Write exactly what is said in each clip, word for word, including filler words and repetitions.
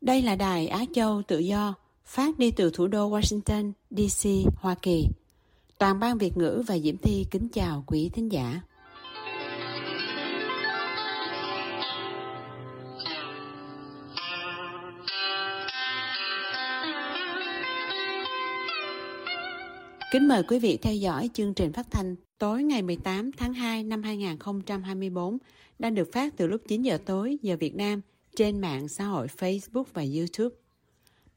Đây là đài Á Châu Tự Do, phát đi từ thủ đô Washington, D C, Hoa Kỳ. Toàn ban Việt ngữ và Diễm Thi kính chào quý thính giả. Kính mời quý vị theo dõi chương trình phát thanh tối ngày mười tám tháng hai năm hai nghìn không trăm hai mươi bốn đang được phát từ lúc chín giờ tối giờ Việt Nam trên mạng xã hội Facebook và YouTube.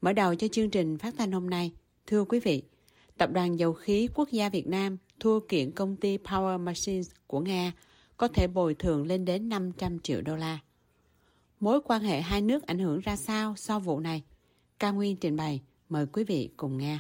Mở đầu cho chương trình phát thanh hôm nay, thưa quý vị, Tập đoàn Dầu khí Quốc gia Việt Nam thua kiện công ty Power Machines của Nga có thể bồi thường lên đến năm trăm triệu đô la. Mối quan hệ hai nước ảnh hưởng ra sao sau vụ này? Ca Nguyên trình bày, mời quý vị cùng nghe.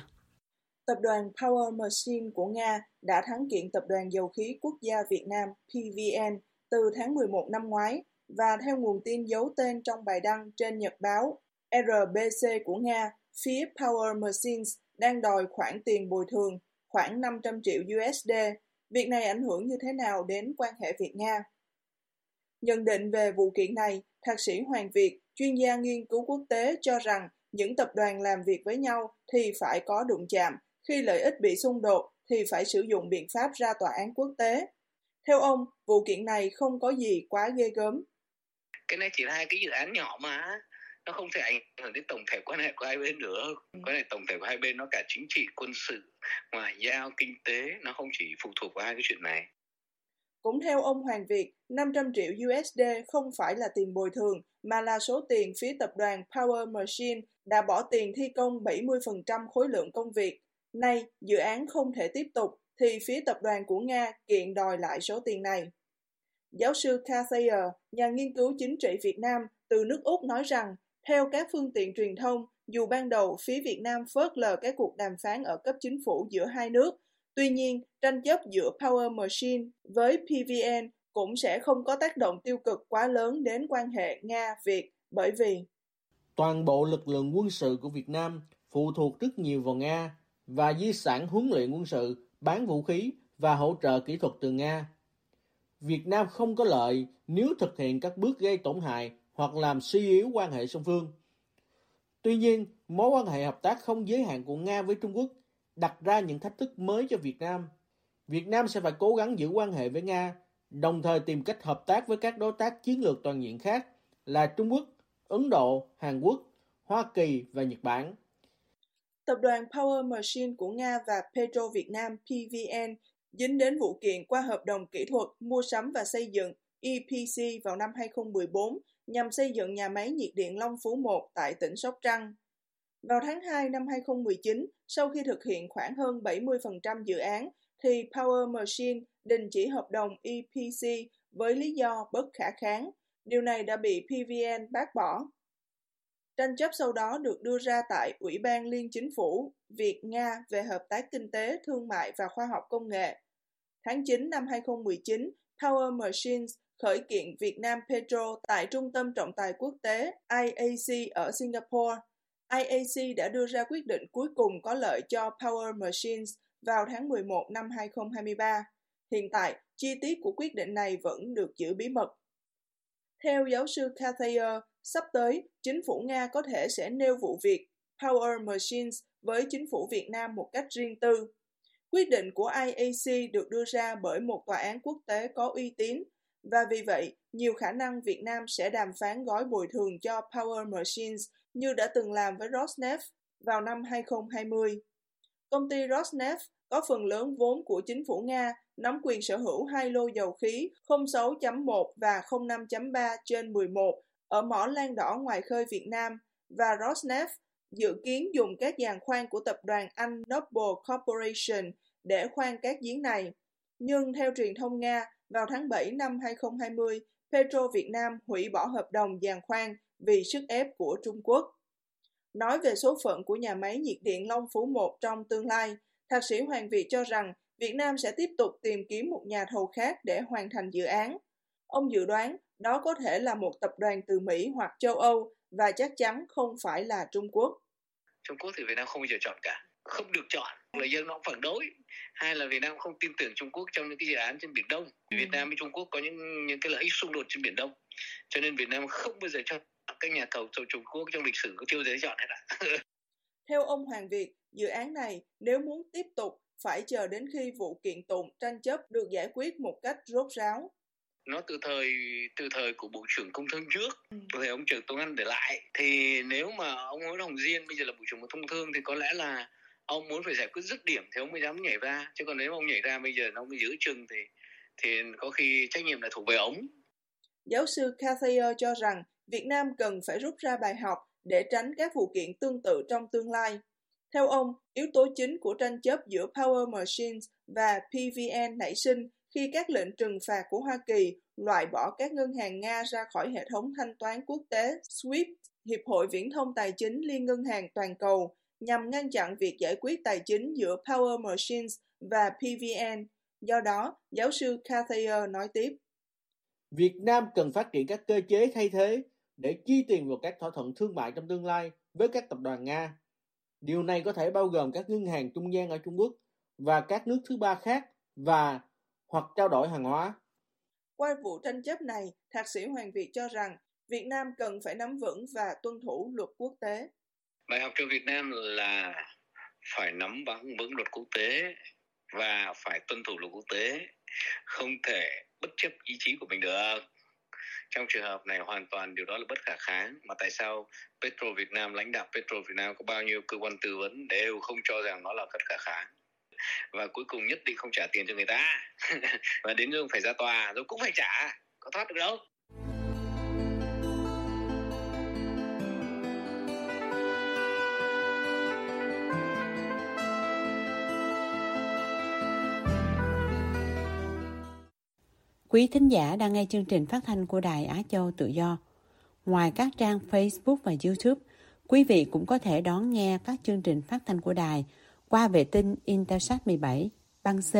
Tập đoàn Power Machines của Nga đã thắng kiện Tập đoàn Dầu khí Quốc gia Việt Nam P V N từ tháng mười một năm ngoái, và theo nguồn tin giấu tên trong bài đăng trên nhật báo R B C của Nga, phía Power Machines đang đòi khoản tiền bồi thường khoảng năm trăm triệu đô la. Việc này ảnh hưởng như thế nào đến quan hệ Việt-Nga? Nhận định về vụ kiện này, thạc sĩ Hoàng Việt, chuyên gia nghiên cứu quốc tế cho rằng những tập đoàn làm việc với nhau thì phải có đụng chạm, khi lợi ích bị xung đột thì phải sử dụng biện pháp ra tòa án quốc tế. Theo ông, vụ kiện này không có gì quá ghê gớm. Cái này chỉ là hai cái dự án nhỏ mà, nó không thể ảnh hưởng đến tổng thể quan hệ của hai bên được. Quan hệ tổng thể của hai bên nó cả chính trị, quân sự, ngoại giao, kinh tế, nó không chỉ phụ thuộc vào hai cái chuyện này. Cũng theo ông Hoàng Việt, năm trăm triệu đô la không phải là tiền bồi thường, mà là số tiền phía tập đoàn Power Machine đã bỏ tiền thi công bảy mươi phần trăm khối lượng công việc. Nay, dự án không thể tiếp tục, thì phía tập đoàn của Nga kiện đòi lại số tiền này. Giáo sư Kathayer, nhà nghiên cứu chính trị Việt Nam từ nước Úc nói rằng, theo các phương tiện truyền thông, dù ban đầu phía Việt Nam phớt lờ các cuộc đàm phán ở cấp chính phủ giữa hai nước, tuy nhiên tranh chấp giữa Power Machine với P V N cũng sẽ không có tác động tiêu cực quá lớn đến quan hệ Nga-Việt bởi vì toàn bộ lực lượng quân sự của Việt Nam phụ thuộc rất nhiều vào Nga và di sản huấn luyện quân sự, bán vũ khí và hỗ trợ kỹ thuật từ Nga. Việt Nam không có lợi nếu thực hiện các bước gây tổn hại hoặc làm suy yếu quan hệ song phương. Tuy nhiên, mối quan hệ hợp tác không giới hạn của Nga với Trung Quốc đặt ra những thách thức mới cho Việt Nam. Việt Nam sẽ phải cố gắng giữ quan hệ với Nga, đồng thời tìm cách hợp tác với các đối tác chiến lược toàn diện khác là Trung Quốc, Ấn Độ, Hàn Quốc, Hoa Kỳ và Nhật Bản. Tập đoàn Power Machine của Nga và Petro Việt Nam P V N dính đến vụ kiện qua hợp đồng kỹ thuật mua sắm và xây dựng E P C vào năm hai không một bốn nhằm xây dựng nhà máy nhiệt điện Long Phú một tại tỉnh Sóc Trăng. Vào tháng hai năm hai không một chín, sau khi thực hiện khoảng hơn bảy mươi phần trăm dự án, thì Power Machine đình chỉ hợp đồng E P C với lý do bất khả kháng. Điều này đã bị P V N bác bỏ. Tranh chấp sau đó được đưa ra tại Ủy ban Liên Chính phủ Việt-Nga về hợp tác kinh tế, thương mại và khoa học công nghệ. Tháng chín năm hai không một chín, Power Machines khởi kiện Việt Nam Petro tại Trung tâm Trọng tài Quốc tế I A C ở Singapore. I A C đã đưa ra quyết định cuối cùng có lợi cho Power Machines vào tháng mười một năm hai không hai ba. Hiện tại, chi tiết của quyết định này vẫn được giữ bí mật. Theo giáo sư Kathayer, sắp tới, chính phủ Nga có thể sẽ nêu vụ việc Power Machines với chính phủ Việt Nam một cách riêng tư. Quyết định của I A C được đưa ra bởi một tòa án quốc tế có uy tín, và vì vậy, nhiều khả năng Việt Nam sẽ đàm phán gói bồi thường cho Power Machines như đã từng làm với Rosneft vào năm hai không hai không. Công ty Rosneft có phần lớn vốn của chính phủ Nga, nắm quyền sở hữu hai lô dầu khí không sáu chấm một và không năm chấm ba trên mười một ở mỏ Lan Đỏ ngoài khơi Việt Nam, và Rosneft dự kiến dùng các giàn khoan của tập đoàn Anh Noble Corporation để khoan các giếng này. Nhưng theo truyền thông Nga, vào tháng bảy năm hai không hai không, Petro Việt Nam hủy bỏ hợp đồng giàn khoan vì sức ép của Trung Quốc. Nói về số phận của nhà máy nhiệt điện Long Phú một trong tương lai, Thạc sĩ Hoàng Việt cho rằng Việt Nam sẽ tiếp tục tìm kiếm một nhà thầu khác để hoàn thành dự án. Ông dự đoán đó có thể là một tập đoàn từ Mỹ hoặc châu Âu và chắc chắn không phải là Trung Quốc. Trung Quốc thì Việt Nam không bao giờ chọn cả, không được chọn. Là dân nó cũng phản đối. Hai là Việt Nam không tin tưởng Trung Quốc trong những cái dự án trên Biển Đông. Việt Nam với Trung Quốc có những những cái lợi ích xung đột trên Biển Đông, cho nên Việt Nam không bao giờ chọn các nhà thầu từ Trung Quốc trong lịch sử, chưa bao giờ chọn hết ạ. Theo ông Hoàng Việt, dự án này nếu muốn tiếp tục phải chờ đến khi vụ kiện tụng tranh chấp được giải quyết một cách rốt ráo. Nó từ thời từ thời của Bộ trưởng Công Thương trước, rồi ông Trần Tuấn Anh để lại. Thì nếu mà ông Hồ Đức Diên bây giờ là Bộ trưởng Bộ Công Thương thì có lẽ là ông muốn phải giải quyết dứt điểm thì ông mới dám nhảy ra. Chứ còn nếu mà ông nhảy ra bây giờ ông cứ giữ chừng thì thì có khi trách nhiệm lại thuộc về ông. Giáo sư Kathayer cho rằng Việt Nam cần phải rút ra bài học để tránh các vụ kiện tương tự trong tương lai. Theo ông, yếu tố chính của tranh chấp giữa Power Machines và pê vê en nảy sinh khi các lệnh trừng phạt của Hoa Kỳ loại bỏ các ngân hàng Nga ra khỏi hệ thống thanh toán quốc tế SWIFT, Hiệp hội Viễn thông Tài chính Liên ngân hàng toàn cầu, nhằm ngăn chặn việc giải quyết tài chính giữa Power Machines và pê vê en. Do đó, giáo sư Kathayer nói tiếp. Việt Nam cần phát triển các cơ chế thay thế để chi tiền vào các thỏa thuận thương mại trong tương lai với các tập đoàn Nga. Điều này có thể bao gồm các ngân hàng trung gian ở Trung Quốc và các nước thứ ba khác và hoặc trao đổi hàng hóa. Qua vụ tranh chấp này, Thạc sĩ Hoàng Việt cho rằng Việt Nam cần phải nắm vững và tuân thủ luật quốc tế. Bài học cho Việt Nam là phải nắm vững luật quốc tế và phải tuân thủ luật quốc tế, không thể bất chấp ý chí của mình được. Trong trường hợp này hoàn toàn điều đó là bất khả kháng, mà tại sao Petro Việt Nam, lãnh đạo Petro Việt Nam có bao nhiêu cơ quan tư vấn đều không cho rằng nó là bất khả kháng. Và cuối cùng nhất định không trả tiền cho người ta. Và đến lúc phải ra tòa rồi cũng phải trả, có thoát được đâu. Quý thính giả đang nghe chương trình phát thanh của Đài Á Châu Tự Do. Ngoài các trang Facebook và YouTube, quý vị cũng có thể đón nghe các chương trình phát thanh của Đài qua vệ tinh Intelsat mười bảy, băng C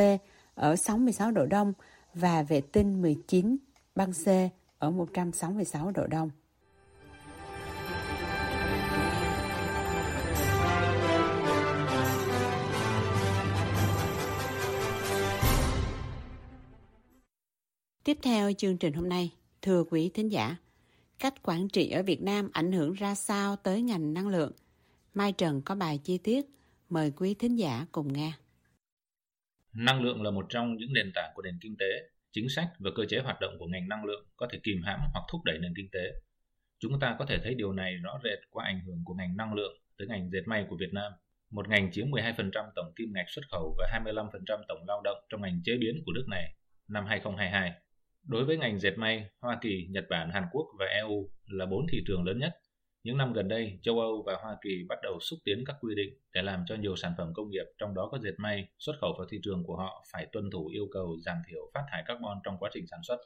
ở sáu mươi sáu độ Đông và vệ tinh mười chín, băng C ở một trăm sáu mươi sáu độ Đông. Tiếp theo chương trình hôm nay, thưa quý thính giả, cách quản trị ở Việt Nam ảnh hưởng ra sao tới ngành năng lượng? Mai Trần có bài chi tiết, mời quý thính giả cùng nghe. Năng lượng là một trong những nền tảng của nền kinh tế, chính sách và cơ chế hoạt động của ngành năng lượng có thể kìm hãm hoặc thúc đẩy nền kinh tế. Chúng ta có thể thấy điều này rõ rệt qua ảnh hưởng của ngành năng lượng tới ngành dệt may của Việt Nam, một ngành chiếm mười hai phần trăm tổng kim ngạch xuất khẩu và hai mươi lăm phần trăm tổng lao động trong ngành chế biến của nước này năm hai không hai hai. Đối với ngành dệt may, Hoa Kỳ, Nhật Bản, Hàn Quốc và e u là bốn thị trường lớn nhất. Những năm gần đây, châu Âu và Hoa Kỳ bắt đầu xúc tiến các quy định để làm cho nhiều sản phẩm công nghiệp, trong đó có dệt may, xuất khẩu vào thị trường của họ phải tuân thủ yêu cầu giảm thiểu phát thải carbon trong quá trình sản xuất.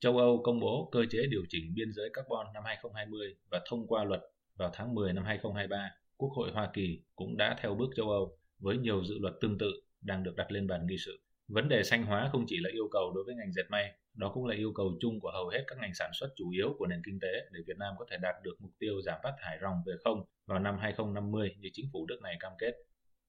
Châu Âu công bố cơ chế điều chỉnh biên giới carbon năm hai không hai không và thông qua luật vào tháng mười năm hai không hai ba. Quốc hội Hoa Kỳ cũng đã theo bước châu Âu với nhiều dự luật tương tự đang được đặt lên bàn nghị sự. Vấn đề xanh hóa không chỉ là yêu cầu đối với ngành dệt may, đó cũng là yêu cầu chung của hầu hết các ngành sản xuất chủ yếu của nền kinh tế để Việt Nam có thể đạt được mục tiêu giảm phát thải ròng về không vào năm hai không năm không như chính phủ nước này cam kết.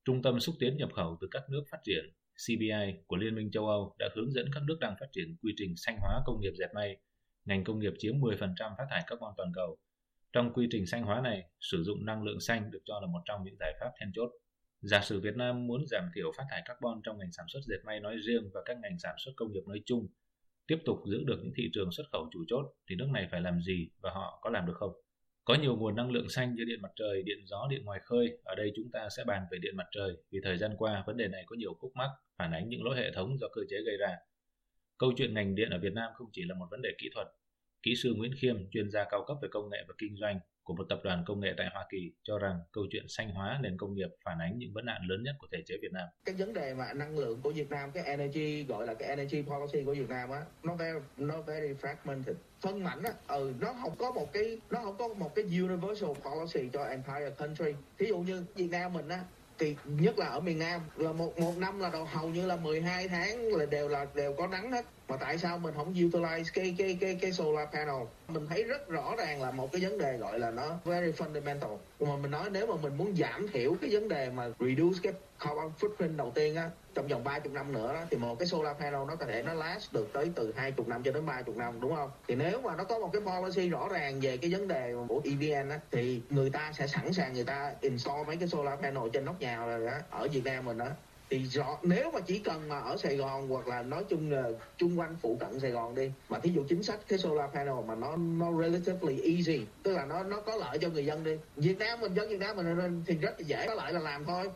Trung tâm xúc tiến nhập khẩu từ các nước phát triển C B I của Liên minh châu Âu đã hướng dẫn các nước đang phát triển quy trình xanh hóa công nghiệp dệt may. Ngành công nghiệp chiếm mười phần trăm phát thải carbon toàn cầu. Trong quy trình xanh hóa này, sử dụng năng lượng xanh được cho là một trong những giải pháp then chốt. Giả sử Việt Nam muốn giảm thiểu phát thải carbon trong ngành sản xuất dệt may nói riêng và các ngành sản xuất công nghiệp nói chung, tiếp tục giữ được những thị trường xuất khẩu chủ chốt thì nước này phải làm gì và họ có làm được không? Có nhiều nguồn năng lượng xanh như điện mặt trời, điện gió, điện ngoài khơi. Ở đây chúng ta sẽ bàn về điện mặt trời vì thời gian qua vấn đề này có nhiều khúc mắc phản ánh những lỗi hệ thống do cơ chế gây ra. Câu chuyện ngành điện ở Việt Nam không chỉ là một vấn đề kỹ thuật. Kỹ sư Nguyễn Khiêm, chuyên gia cao cấp về công nghệ và kinh doanh, của một tập đoàn công nghệ tại Hoa Kỳ cho rằng câu chuyện xanh hóa nền công nghiệp phản ánh những vấn nạn lớn nhất của thể chế Việt Nam. Cái vấn đề mà năng lượng của Việt Nam, cái energy gọi là cái energy policy của Việt Nam á, nó very, nó very fragmented, phân mảnh á, ừ, nó không có một cái nó không có một cái universal policy cho entire country. Thí dụ như Việt Nam mình á, thì nhất là ở miền Nam là một một năm là đầu hầu như là mười hai tháng là đều là đều có nắng hết, mà tại sao mình không utilize cái cái cái cái solar panel? Mình thấy rất rõ ràng là một cái vấn đề gọi là nó very fundamental. Mà mình nói nếu mà mình muốn giảm thiểu cái vấn đề mà reduce cái carbon footprint đầu tiên á, trong vòng ba mươi năm nữa đó, thì một cái solar panel nó có thể nó last được tới từ hai mươi năm cho đến ba mươi năm, đúng không? Thì nếu mà nó có một cái policy rõ ràng về cái vấn đề của e vê en á, thì người ta sẽ sẵn sàng người ta install mấy cái solar panel trên nóc nhà rồi đó, ở Việt Nam mình đó. Thì rõ, nếu mà chỉ cần mà ở Sài Gòn hoặc là nói chung là chung quanh phụ cận Sài Gòn đi, mà thí dụ chính sách cái solar panel mà nó nó relatively easy, tức là nó nó có lợi cho người dân đi. Việt Nam mình, dân Việt Nam mình thì rất là dễ, có lợi là làm thôi.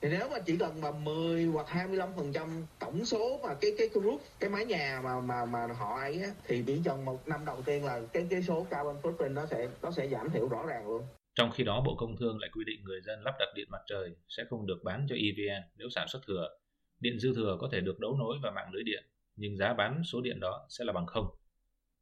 Thì nếu mà chỉ cần mà mười hoặc hai mươi lăm phần trăm tổng số mà cái cái group, cái mái nhà mà mà mà họ ấy á, thì chỉ trong một năm đầu tiên là cái cái số carbon footprint nó sẽ nó sẽ giảm thiểu rõ ràng luôn. Trong khi đó, Bộ Công Thương lại quy định người dân lắp đặt điện mặt trời sẽ không được bán cho e vê en nếu sản xuất thừa. Điện dư thừa có thể được đấu nối vào mạng lưới điện, nhưng giá bán số điện đó sẽ là bằng không.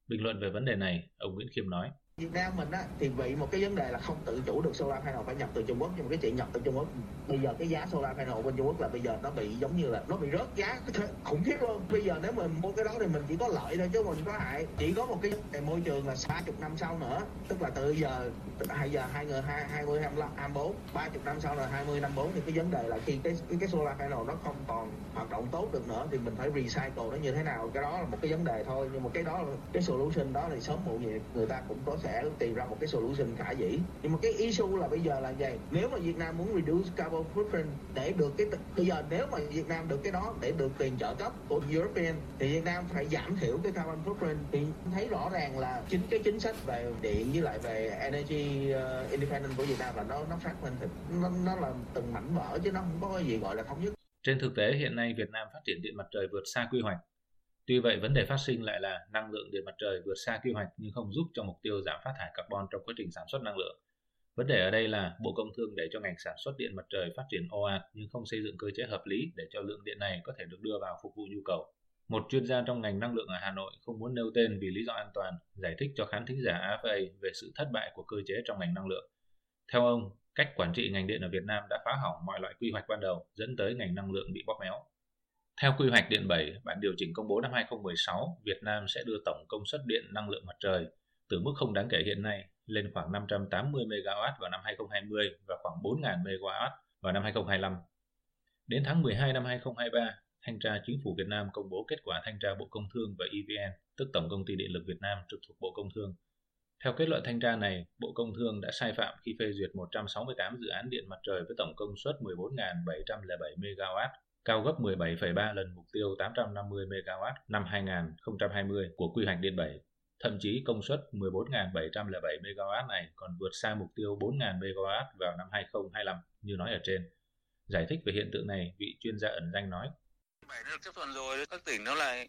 Bình luận về vấn đề này, ông Nguyễn Khiêm nói: Việt Nam mình á, thì bị một cái vấn đề là không tự chủ được solar panel, phải nhập từ Trung Quốc. Nhưng mà cái chuyện nhập từ Trung Quốc, bây giờ cái giá solar panel bên Trung Quốc là bây giờ nó bị giống như là nó bị rớt giá khủng khiếp luôn. Bây giờ nếu mình mua cái đó thì mình chỉ có lợi thôi chứ mình có hại. Chỉ có một cái vấn đề môi trường là ba mươi năm sau nữa, tức là từ giờ hai giờ hai người hai hai mươi hai hai bốn ba mươi năm sau rồi hai mươi năm bốn thì cái vấn đề là khi cái cái solar panel nó không còn hoạt động tốt được nữa thì mình phải recycle nó như thế nào, cái đó là một cái vấn đề thôi. Nhưng mà cái đó cái solution đó thì sớm muộn gì người ta cũng có sẽ tìm ra một cái solution khả dĩ. Nhưng mà cái issue là bây giờ là vậy, nếu mà Việt Nam muốn reduce carbon footprint để được cái bây giờ nếu mà Việt Nam được cái đó để được tiền trợ cấp của European thì Việt Nam phải giảm thiểu cái carbon footprint. Thì thấy rõ ràng là chính cái chính sách về điện với lại về energy independent của Việt Nam là nó nó phát lên thịt nó, nó là từng mảnh vỡ chứ nó không có cái gì gọi là thống nhất. Trên thực tế hiện nay Việt Nam phát triển điện mặt trời vượt xa quy hoạch. Tuy vậy, vấn đề phát sinh lại là năng lượng điện mặt trời vượt xa quy hoạch nhưng không giúp cho mục tiêu giảm phát thải carbon trong quá trình sản xuất năng lượng. Vấn đề ở đây là Bộ Công Thương để cho ngành sản xuất điện mặt trời phát triển ồ ạt nhưng không xây dựng cơ chế hợp lý để cho lượng điện này có thể được đưa vào phục vụ nhu cầu. Một chuyên gia trong ngành năng lượng ở Hà Nội, không muốn nêu tên vì lý do an toàn, giải thích cho khán thính giả a ép a về sự thất bại của cơ chế trong ngành năng lượng. Theo ông, cách quản trị ngành điện ở Việt Nam đã phá hỏng mọi loại quy hoạch ban đầu, dẫn tới ngành năng lượng bị bóp méo. Theo quy hoạch điện bảy, bản điều chỉnh công bố năm hai không một sáu, Việt Nam sẽ đưa tổng công suất điện năng lượng mặt trời từ mức không đáng kể hiện nay lên khoảng năm trăm tám mươi mê-ga-oát vào năm hai không hai không và khoảng bốn nghìn mê-ga-oát vào năm hai không hai lăm. Đến tháng mười hai năm hai không hai ba, Thanh tra Chính phủ Việt Nam công bố kết quả thanh tra Bộ Công Thương và e vê en, tức Tổng công ty Điện lực Việt Nam trực thuộc Bộ Công Thương. Theo kết luận thanh tra này, Bộ Công Thương đã sai phạm khi phê duyệt một trăm sáu mươi tám dự án điện mặt trời với tổng công suất mười bốn nghìn bảy trăm lẻ bảy mê-ga-oát, cao gấp mười bảy phẩy ba lần mục tiêu tám trăm năm mươi mê-ga-oát năm hai không hai không của quy hoạch điện bảy. Thậm chí công suất mười bốn nghìn bảy trăm lẻ bảy mê-ga-oát này còn vượt xa mục tiêu bốn nghìn mê-ga-oát vào năm hai không hai lăm như nói ở trên. Giải thích về hiện tượng này, vị chuyên gia ẩn danh nói: Bảy được chấp thuận rồi, các tỉnh nó lại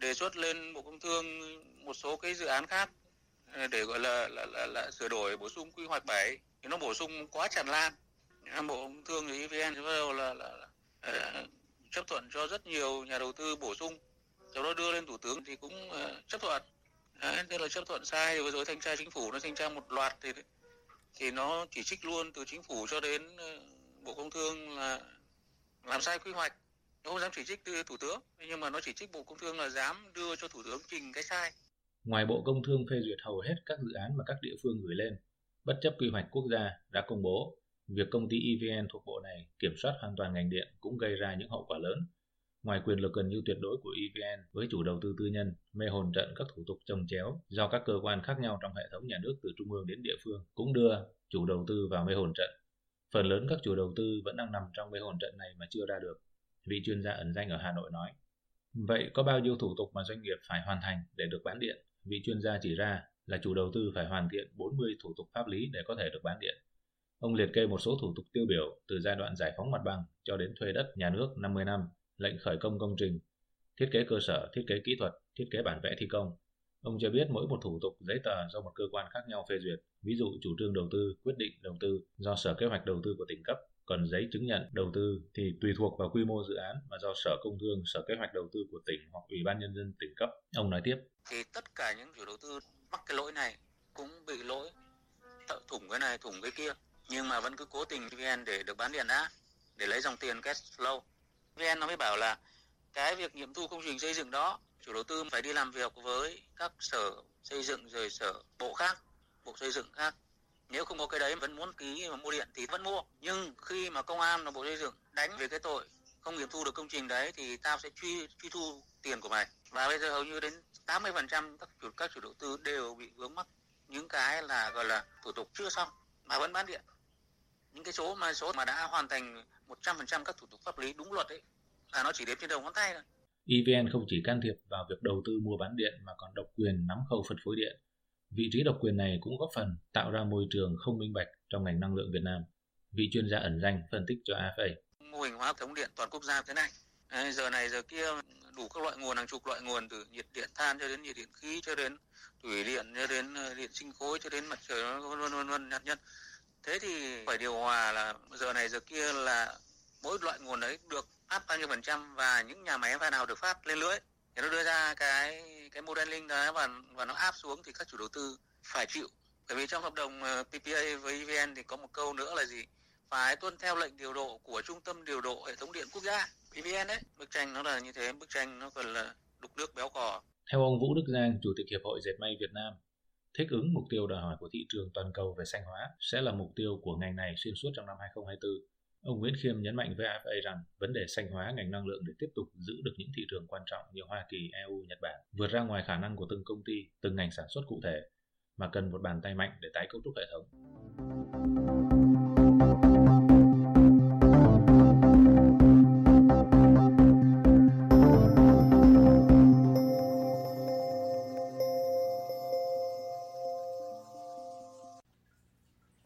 đề xuất lên Bộ Công Thương một số cái dự án khác để gọi là là, là, là sửa đổi bổ sung quy hoạch bảy, thì nó bổ sung quá tràn lan. Bộ Công Thương thì e vê en thì bắt đầu là, là, là chấp thuận cho rất nhiều nhà đầu tư bổ sung, sau đó đưa lên Thủ tướng thì cũng chấp thuận. Đấy, nên là chấp thuận sai. Vừa rồi thanh tra Chính phủ nó thanh tra một loạt thì thì nó chỉ trích luôn từ Chính phủ cho đến Bộ Công Thương là làm sai quy hoạch. Nó không dám chỉ trích từ Thủ tướng, nhưng mà nó chỉ trích Bộ Công Thương là dám đưa cho Thủ tướng trình cái sai. Ngoài Bộ Công Thương phê duyệt hầu hết các dự án mà các địa phương gửi lên, bất chấp quy hoạch quốc gia đã công bố, việc công ty e vê en thuộc bộ này kiểm soát hoàn toàn ngành điện cũng gây ra những hậu quả lớn. Ngoài quyền lực gần như tuyệt đối của e vê en với chủ đầu tư tư nhân, mê hồn trận các thủ tục chồng chéo do các cơ quan khác nhau trong hệ thống nhà nước từ trung ương đến địa phương cũng đưa chủ đầu tư vào mê hồn trận. Phần lớn các chủ đầu tư vẫn đang nằm trong mê hồn trận này mà chưa ra được, vị chuyên gia ẩn danh ở Hà Nội nói. Vậy có bao nhiêu thủ tục mà doanh nghiệp phải hoàn thành để được bán điện? Vị chuyên gia chỉ ra là chủ đầu tư phải hoàn thiện bốn mươi thủ tục pháp lý để có thể được bán điện. Ông liệt kê một số thủ tục tiêu biểu từ giai đoạn giải phóng mặt bằng cho đến thuê đất nhà nước năm mươi năm, lệnh khởi công công trình, thiết kế cơ sở, thiết kế kỹ thuật, thiết kế bản vẽ thi công. Ông cho biết mỗi một thủ tục giấy tờ do một cơ quan khác nhau phê duyệt, ví dụ chủ trương đầu tư, quyết định đầu tư do Sở Kế hoạch Đầu tư của tỉnh cấp, còn giấy chứng nhận đầu tư thì tùy thuộc vào quy mô dự án mà do Sở Công Thương, Sở Kế hoạch Đầu tư của tỉnh hoặc Ủy ban Nhân dân tỉnh cấp. Ông nói tiếp. Thì tất cả những chủ đầu tư mắc cái lỗi này cũng bị lỗi, thủng cái này, thủng cái kia, nhưng mà vẫn cứ cố tình vê en để được bán điện đã, để lấy dòng tiền cash flow. vê en nó mới bảo là cái việc nghiệm thu công trình xây dựng đó, chủ đầu tư phải đi làm việc với các sở xây dựng rồi sở bộ khác, bộ xây dựng khác. Nếu không có cái đấy vẫn muốn ký và mua điện thì vẫn mua. Nhưng khi mà công an và bộ xây dựng đánh về cái tội không nghiệm thu được công trình đấy thì tao sẽ truy truy thu tiền của mày. Và bây giờ hầu như đến tám mươi phần trăm các chủ các chủ đầu tư đều bị vướng mắc những cái là gọi là thủ tục chưa xong mà vẫn bán điện. Những cái số mà số mà đã hoàn thành một trăm phần trăm các thủ tục pháp lý đúng luật ấy là nó chỉ đếm trên đầu ngón tay thôi. e vê en không chỉ can thiệp vào việc đầu tư mua bán điện mà còn độc quyền nắm khâu phân phối điện. Vị trí độc quyền này cũng góp phần tạo ra môi trường không minh bạch trong ngành năng lượng Việt Nam. Vị chuyên gia ẩn danh phân tích cho a ép a. Mô hình hóa hệ thống điện toàn quốc gia thế này. À, giờ này giờ kia đủ các loại nguồn, hàng chục loại nguồn, từ nhiệt điện than cho đến nhiệt điện khí cho đến thủy điện cho đến điện sinh khối cho đến mặt trời vân vân vân hạt nhân. Thế thì phải điều hòa là giờ này giờ kia là mỗi loại nguồn đấy được áp bao nhiêu phần trăm và những nhà máy nào được phát lên lưới. Thì nó đưa ra cái cái modeling đó và và nó áp xuống thì các chủ đầu tư phải chịu. Bởi vì trong hợp đồng pê pê a với e vê en thì có một câu nữa là gì? Phải tuân theo lệnh điều độ của Trung tâm Điều độ Hệ thống Điện Quốc gia, pê vê en đấy. Bức tranh nó là như thế, bức tranh nó còn là đục nước béo cò. Theo ông Vũ Đức Giang, Chủ tịch Hiệp hội Dệt may Việt Nam, thích ứng mục tiêu đòi hỏi của thị trường toàn cầu về xanh hóa sẽ là mục tiêu của ngành này xuyên suốt trong năm hai không hai tư. Ông Nguyễn Khiêm nhấn mạnh với a ép a rằng vấn đề xanh hóa ngành năng lượng để tiếp tục giữ được những thị trường quan trọng như Hoa Kỳ, e u, Nhật Bản vượt ra ngoài khả năng của từng công ty, từng ngành sản xuất cụ thể, mà cần một bàn tay mạnh để tái cấu trúc hệ thống.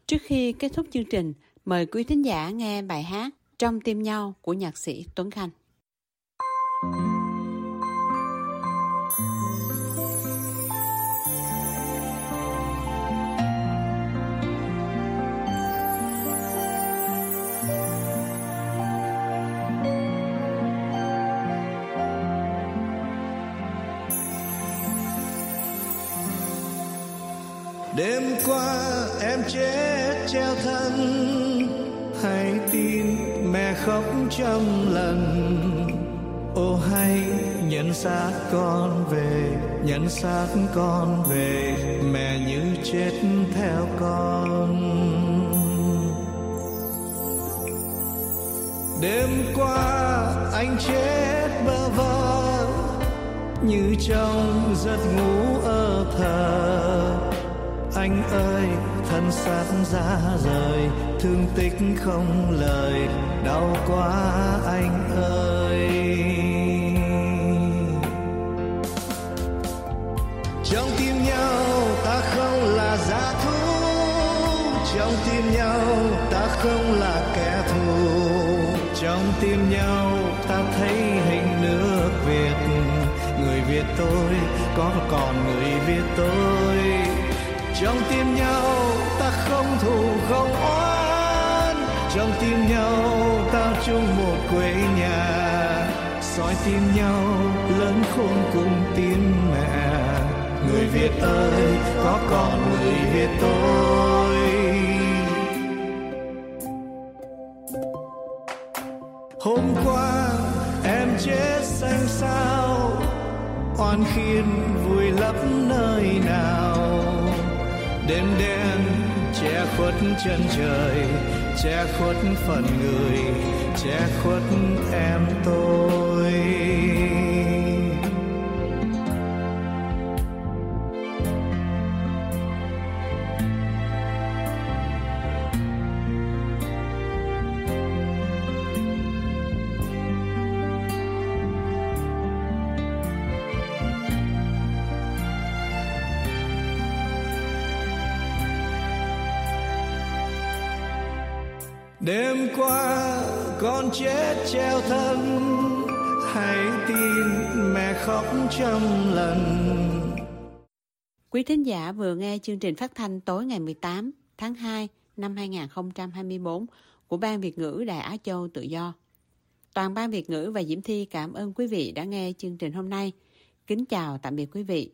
Trước khi kết thúc chương trình, mời quý thính giả nghe bài hát Trong tim nhau của nhạc sĩ Tuấn Khanh. Đêm qua em chết treo thân, hãy tin mẹ khóc trăm lần. Ô hãy nhận xác con về, nhận xác con về, mẹ như chết theo con. Đêm qua anh chết bơ vơ như trong giấc ngủ ở thờ. Anh ơi thân xác ra rời, thương tích không lời, đau quá anh ơi. Trong tim nhau ta không là dã thú, trong tim nhau ta không là kẻ thù, trong tim nhau ta thấy hình nước Việt. Người Việt tôi có còn người Việt tôi. Trong tim nhau ta không thù không oán, trong tim nhau ta chung một quê nhà. Soi tim nhau lớn khôn cùng tim mẹ. Người Việt ơi có còn người Việt tôi. Hôm qua em chết xanh xao, oan khiên vùi lấp nơi nào. Đêm đen che khuất chân trời, che khuất phần người, che khuất em tôi. Đêm qua con chết treo thân, hãy tin mẹ khóc trăm lần. Quý thính giả vừa nghe chương trình phát thanh tối ngày mười tám tháng hai năm hai nghìn không trăm hai mươi bốn của Ban Việt ngữ Đài Á Châu Tự Do. Toàn Ban Việt ngữ và Diễm Thi cảm ơn quý vị đã nghe chương trình hôm nay. Kính chào tạm biệt quý vị.